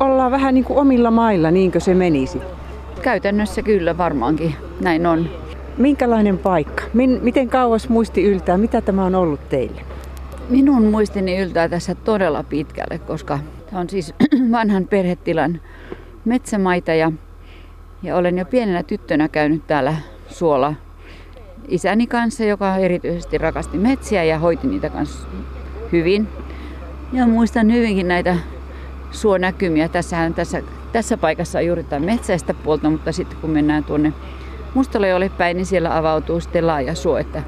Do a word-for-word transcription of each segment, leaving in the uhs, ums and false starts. ollaan vähän niin kuin omilla mailla, niinkö se menisi? Käytännössä kyllä varmaankin, näin on. Minkälainen paikka? Miten kauas muisti yltää? Mitä tämä on ollut teille? Minun muistini yltää tässä todella pitkälle, koska tämä on siis vanhan perhetilan metsämaita ja, ja olen jo pienenä tyttönä käynyt täällä suolla isäni kanssa, joka erityisesti rakasti metsiä ja hoiti niitä kanssa hyvin. Ja muistan hyvinkin näitä suonäkymiä. Tässähän, tässä, tässä paikassa on juuri tämä metsäistä puolta, mutta sitten kun mennään tuonne Mustalajolle päin, niin siellä avautuu sitten laaja suo. Että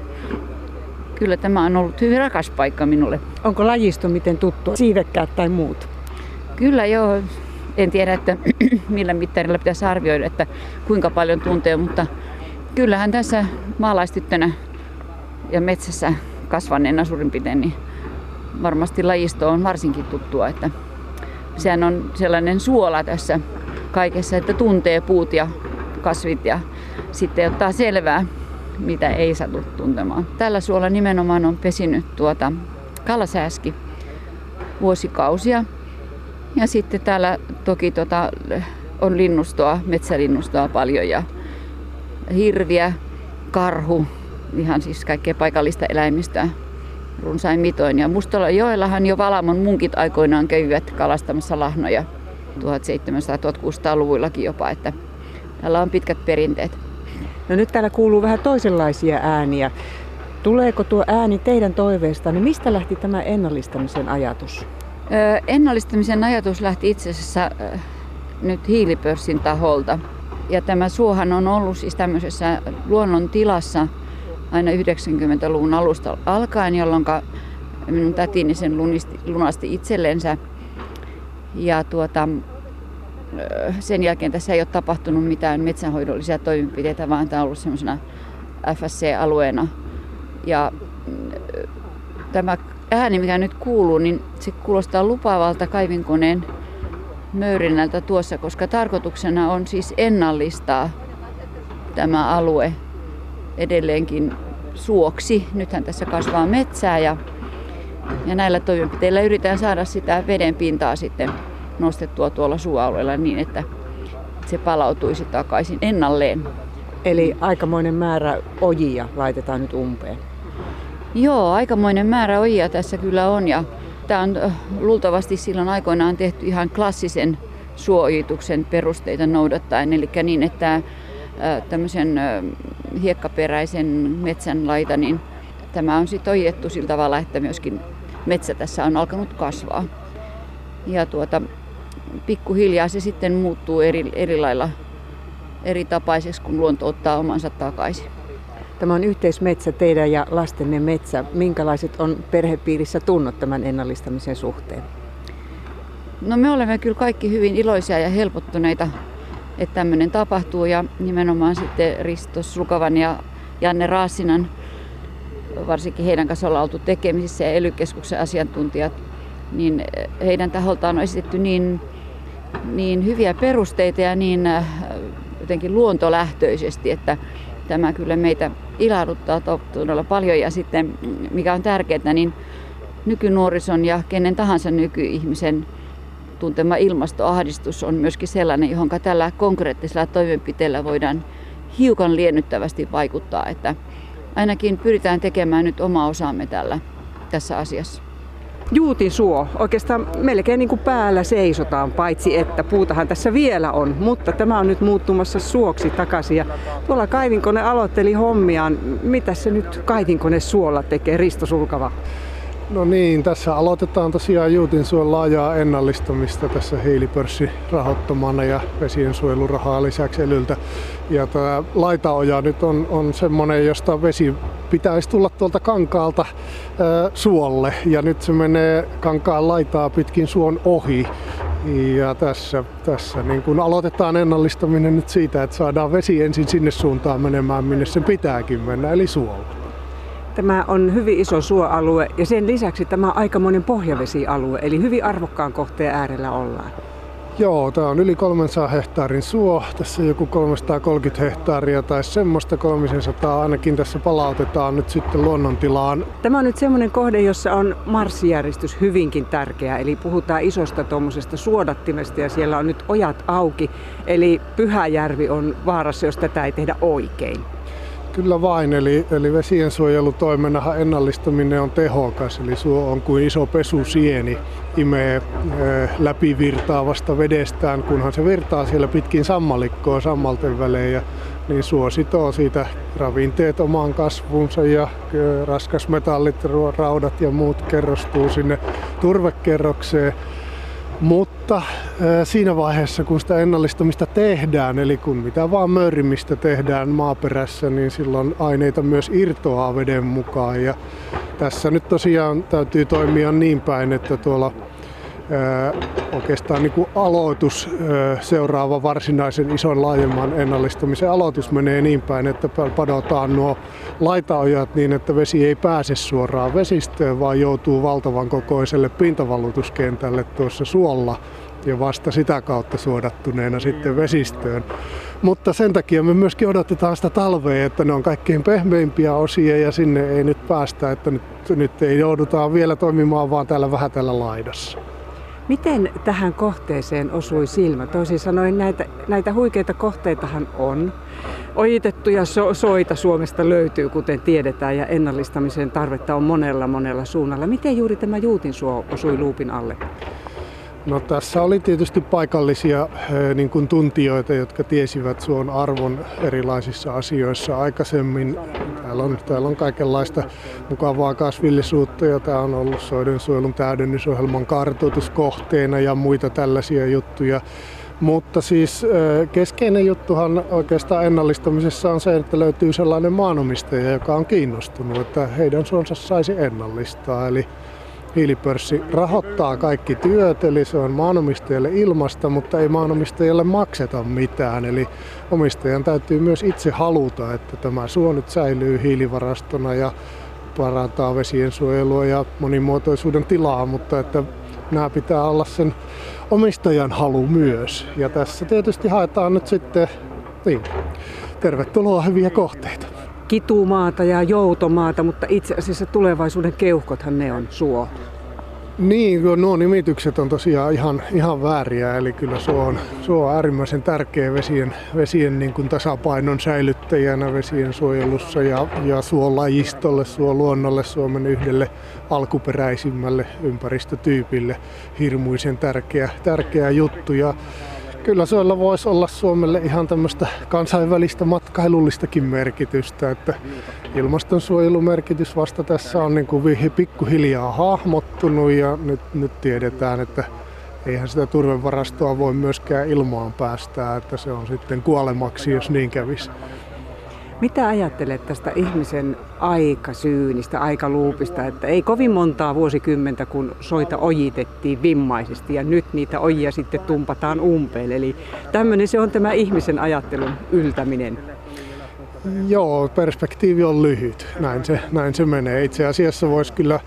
kyllä tämä on ollut hyvin rakas paikka minulle. Onko lajisto miten tuttu? Siivekkäät tai muut? Kyllä joo. En tiedä, että millä mittarilla pitäisi arvioida, että kuinka paljon tuntee, mutta kyllähän tässä maalaistyttönä ja metsässä kasvaneena suurin piirtein, niin varmasti lajisto on varsinkin tuttua. Että sehän on sellainen suola tässä kaikessa, että tuntee puut ja kasvit ja sitten ottaa selvää, mitä ei satu tuntemaan. Tällä suolla nimenomaan on pesinyt tuota kalasääski vuosikausia. Ja sitten täällä toki tota on linnustoa, metsälinnustoa paljon ja hirviä, karhu, ihan siis kaikkea paikallista eläimistä runsain mitoin. Ja Mustalajoellahan jo Valamon munkit aikoinaan kävivät kalastamassa lahnoja tuhatseitsemänsataa-tuhatkuusisataaluvuillakin jopa, että täällä on pitkät perinteet. No nyt täällä kuuluu vähän toisenlaisia ääniä. Tuleeko tuo ääni teidän toiveestanne? Mistä lähti tämä ennallistamisen ajatus? Öö, ennallistamisen ajatus lähti itse asiassa öö, nyt hiilipörssin taholta. Ja tämä suohan on ollut siis tämmöisessä luonnontilassa aina yhdeksänkymmentäluvun alusta alkaen, jolloin minun tätini sen lunisti, lunasti itsellensä. Ja tuota, sen jälkeen tässä ei ole tapahtunut mitään metsänhoidollisia toimenpiteitä, vaan tämä on ollut semmoisena F S C-alueena. Ja tämä ääni, mikä nyt kuuluu, niin se kuulostaa lupaavalta kaivinkoneen möyrinältä tuossa, koska tarkoituksena on siis ennallistaa tämä alue edelleenkin suoksi. Nythän tässä kasvaa metsää ja, ja näillä toimenpiteillä yritetään saada sitä veden pintaa sitten nostettua tuolla suoalueella niin, että se palautuisi takaisin ennalleen. Eli aikamoinen määrä ojia laitetaan nyt umpeen? Joo, aikamoinen määrä ojia tässä kyllä on ja tämä on luultavasti silloin aikoinaan tehty ihan klassisen suojituksen perusteita noudattaen, eli niin, että tämmöisen hiekkaperäisen metsän laita, niin tämä on sitten ojitettu sillä tavalla, että myöskin metsä tässä on alkanut kasvaa. Ja tuota, pikkuhiljaa se sitten muuttuu eri, eri lailla eri tapaiseksi, kun luonto ottaa omansa takaisin. Tämä on yhteismetsä, teidän ja lastenne metsä. Minkälaiset on perhepiirissä tunnot tämän ennallistamisen suhteen? No me olemme kyllä kaikki hyvin iloisia ja helpottuneita, että tämmöinen tapahtuu. Ja nimenomaan sitten Risto Sulkavan ja Janne Raasinan, varsinkin heidän kanssa ollaan oltu tekemisissä, ja E L Y-keskuksen asiantuntijat, niin heidän taholtaan on esitetty niin, niin hyviä perusteita ja niin jotenkin luontolähtöisesti, että tämä kyllä meitä ilahduttaa todella paljon. Ja sitten, mikä on tärkeää, niin nykynuorison ja kenen tahansa nykyihmisen tuntema ilmastoahdistus on myöskin sellainen, johon tällä konkreettisella toimenpiteellä voidaan hiukan liennyttävästi vaikuttaa. Että ainakin pyritään tekemään nyt oma osaamme tällä, tässä asiassa. Juutinsuo. Oikeastaan melkein niin kuin päällä seisotaan, paitsi että puutahan tässä vielä on, mutta tämä on nyt muuttumassa suoksi takaisin. Ja tuolla kaivinkone aloitteli hommiaan. Mitä se nyt kaivinkone suolla tekee, Risto Sulkava? No niin, tässä aloitetaan tosiaan Juutinsuon laajaa ennallistamista tässä hiilipörssi rahoittamana ja vesiensuojelurahaa lisäksi E L Yltä. Ja tämä laitaoja nyt on, on semmoinen, josta vesi pitäisi tulla tuolta kankaalta äh, suolle. Ja nyt se menee kankaan laitaa pitkin suon ohi. Ja tässä, tässä niin kun aloitetaan ennallistaminen nyt siitä, että saadaan vesi ensin sinne suuntaan menemään, minne sen pitääkin mennä, eli suolla. Tämä on hyvin iso suoalue ja sen lisäksi tämä on aikamoinen pohjavesialue, eli hyvin arvokkaan kohteen äärellä ollaan. Joo, tämä on yli kolmesataa hehtaarin suo. Tässä joku kolmesataakolmekymmentä hehtaaria tai semmoista, kolmesataa ainakin tässä palautetaan nyt sitten luonnontilaan. Tämä on nyt semmoinen kohde, jossa on marssijärjestys hyvinkin tärkeä. Eli puhutaan isosta tuommoisesta suodattimesta ja siellä on nyt ojat auki. Eli Pyhäjärvi on vaarassa, jos tätä ei tehdä oikein. Kyllä vain, eli, eli vesiensuojelutoimennahan ennallistaminen on tehokas, eli suo on kuin iso pesusieni, imee e, läpivirtaavasta vedestään, kunhan se virtaa siellä pitkin sammalikkoa sammalten välein, ja, niin suo sitoo siitä ravinteet omaan kasvuunsa ja e, raskasmetallit, raudat ja muut kerrostuu sinne turvekerrokseen. Mutta siinä vaiheessa, kun sitä ennallistamista tehdään, eli kun mitä vaan möyrimistä tehdään maaperässä, niin silloin aineita myös irtoaa veden mukaan. Ja tässä nyt tosiaan täytyy toimia niin päin, että tuolla ää, oikeastaan niin kuin aloitus, ää, seuraava varsinaisen ison laajemman ennallistamisen aloitus menee niin päin, että padotaan nuo laitaojat niin, että vesi ei pääse suoraan vesistöön, vaan joutuu valtavan kokoiselle pintavalutuskentälle tuossa suolla ja vasta sitä kautta suodattuneena sitten vesistöön. Mutta sen takia me myöskin odotetaan sitä talvea, että ne on kaikkein pehmeimpiä osia ja sinne ei nyt päästä, että nyt, nyt ei joudutaan vielä toimimaan vaan täällä vähän täällä laidassa. Miten tähän kohteeseen osui silmä? Toisin sanoen näitä, näitä huikeita kohteitahan on. Ojitettuja so- soita Suomesta löytyy, kuten tiedetään, ja ennallistamisen tarvetta on monella monella suunnalla. Miten juuri tämä Juutinsuo osui luupin alle? No, tässä oli tietysti paikallisia niin kuin tuntijoita, jotka tiesivät suon arvon erilaisissa asioissa aikaisemmin. Täällä on, täällä on kaikenlaista mukavaa kasvillisuutta ja tämä on ollut soidensuojelun täydennysohjelman kartoituskohteena ja muita tällaisia juttuja. Mutta siis keskeinen juttuhan oikeastaan ennallistamisessa on se, että löytyy sellainen maanomistaja, joka on kiinnostunut, että heidän suonsa saisi ennallistaa. Eli hiilipörssi rahoittaa kaikki työt, eli se on maanomistajalle ilmasta, mutta ei maanomistajalle makseta mitään. Eli omistajan täytyy myös itse haluta, että tämä suo nyt säilyy hiilivarastona ja parantaa vesien suojelua ja monimuotoisuuden tilaa, mutta että nämä pitää olla sen omistajan halu myös. Ja tässä tietysti haetaan nyt sitten, niin, tervetuloa hyviä kohteita. Kitumaata ja joutomaata, mutta itse asiassa tulevaisuuden keuhkothan ne on suo. Niin, nuo nimitykset on tosiaan ihan, ihan vääriä, eli kyllä suo on, suo on äärimmäisen tärkeä vesien, vesien niin kuin tasapainon säilyttäjänä vesien suojelussa ja, ja suolajistolle, suoluonnolle, Suomen yhdelle alkuperäisimmälle ympäristötyypille hirmuisen tärkeä, tärkeä juttu. Ja kyllä suolla voisi olla Suomelle ihan tämmöistä kansainvälistä matkailullistakin merkitystä, että ilmastonsuojelumerkitys vasta tässä on niin kuin pikkuhiljaa hahmottunut ja nyt, nyt tiedetään, että eihän sitä turvevarastoa voi myöskään ilmaan päästää, että se on sitten kuolemaksi, jos niin kävisi. Mitä ajattelet tästä ihmisen aikasyynistä, aikaluupista, että ei kovin montaa vuosikymmentä, kun soita ojitettiin vimmaisesti ja nyt niitä ojia sitten tumpataan umpeen. Eli tämmöinen se on tämä ihmisen ajattelun yltäminen. Joo, perspektiivi on lyhyt. Näin se, näin se menee. Itse asiassa voisi kyllä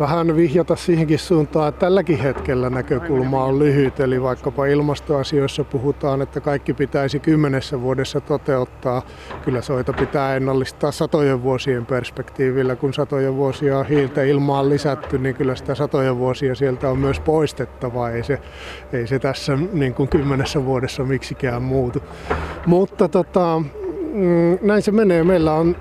vähän vihjata siihenkin suuntaan, että tälläkin hetkellä näkökulma on lyhyt. Eli vaikkapa ilmastoasioissa puhutaan, että kaikki pitäisi kymmenessä vuodessa toteuttaa. Kyllä soita pitää ennallistaa satojen vuosien perspektiivillä. Kun satoja vuosia on hiiltä ilmaan lisätty, niin kyllä sitä satoja vuosia sieltä on myös poistettava. Ei se, ei se tässä niin kuin kymmenessä vuodessa miksikään muutu. Mutta tota, näin se menee. Meillä on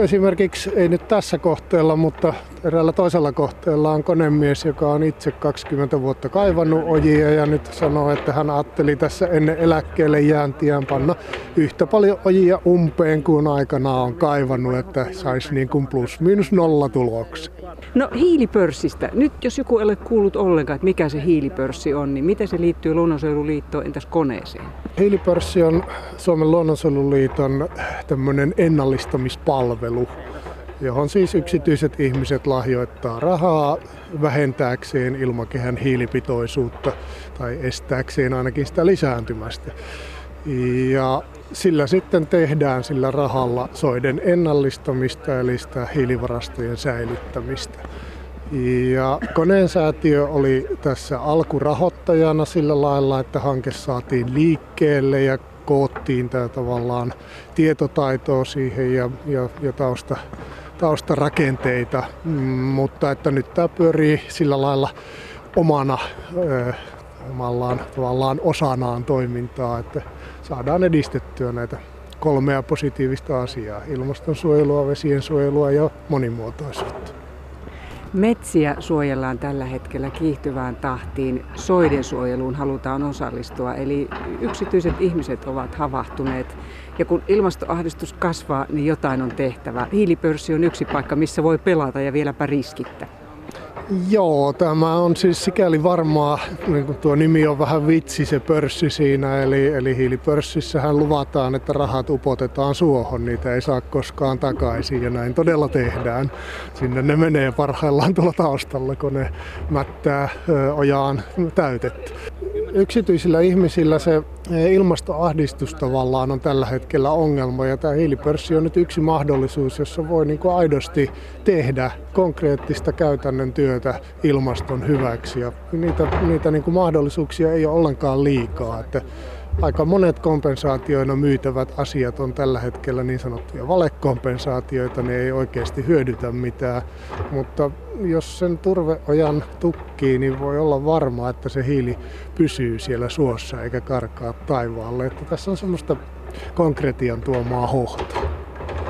esimerkiksi, ei nyt tässä kohteella, mutta eräällä toisella kohteella on konemies, joka on itse kaksikymmentä vuotta kaivannut ojia ja nyt sanoo, että hän ajatteli tässä ennen eläkkeelle jääntiään panna yhtä paljon ojia umpeen kuin aikanaan on kaivannut, että saisi niin kuin plus miinus nolla tuloksi. No, hiilipörssistä. Nyt jos joku ei ole kuullut ollenkaan, että mikä se hiilipörssi on, niin miten se liittyy Luonnonsuojeluliittoon, entäs koneeseen? Hiilipörssi on Suomen Luonnonsuojeluliiton tämmöinen ennallistamispalvelu, johon siis yksityiset ihmiset lahjoittaa rahaa vähentääkseen ilmakehän hiilipitoisuutta tai estääkseen ainakin sitä lisääntymästä. Ja sillä sitten tehdään sillä rahalla soiden ennallistamista eli sitä hiilivarastojen säilyttämistä. Ja Koneensäätiö oli tässä alkurahoittajana sillä lailla, että hanke saatiin liikkeelle ja koottiin tämä tavallaan tietotaitoa siihen ja, ja, ja tausta, taustarakenteita, mm, mutta että nyt tämä pyörii sillä lailla omana ö, omallaan, tavallaan osanaan toimintaa, että saadaan edistettyä näitä kolmea positiivista asiaa, ilmastonsuojelua, vesien suojelua ja monimuotoisuutta. Metsiä suojellaan tällä hetkellä kiihtyvään tahtiin, soiden suojeluun halutaan osallistua, eli yksityiset ihmiset ovat havahtuneet. Ja kun ilmastoahdistus kasvaa, niin jotain on tehtävä. Hiilipörssi on yksi paikka, missä voi pelata ja vieläpä riskittä. Joo, tämä on siis sikäli varmaa, niin kuin tuo nimi on vähän vitsi se pörssi siinä, eli, eli hiilipörssissähän luvataan, että rahat upotetaan suohon, niitä ei saa koskaan takaisin ja näin todella tehdään. Sinne ne menee parhaillaan tuolla taustalla, kun ne mättää ö, ojaan täytettä. Yksityisillä ihmisillä se ilmastoahdistus tavallaan on tällä hetkellä ongelma ja tämä hiilipörssi on nyt yksi mahdollisuus, jossa voi niin kuin aidosti tehdä konkreettista käytännön työtä ilmaston hyväksi ja niitä, niitä niin kuin mahdollisuuksia ei ole ollenkaan liikaa. Että aika monet kompensaatioina myytävät asiat on tällä hetkellä niin sanottuja valekompensaatioita, ne ei oikeasti hyödytä mitään, mutta jos sen turveojan tukkii, niin voi olla varma, että se hiili pysyy siellä suossa eikä karkaa taivaalle. Että tässä on semmoista konkretian tuomaa hohtoa.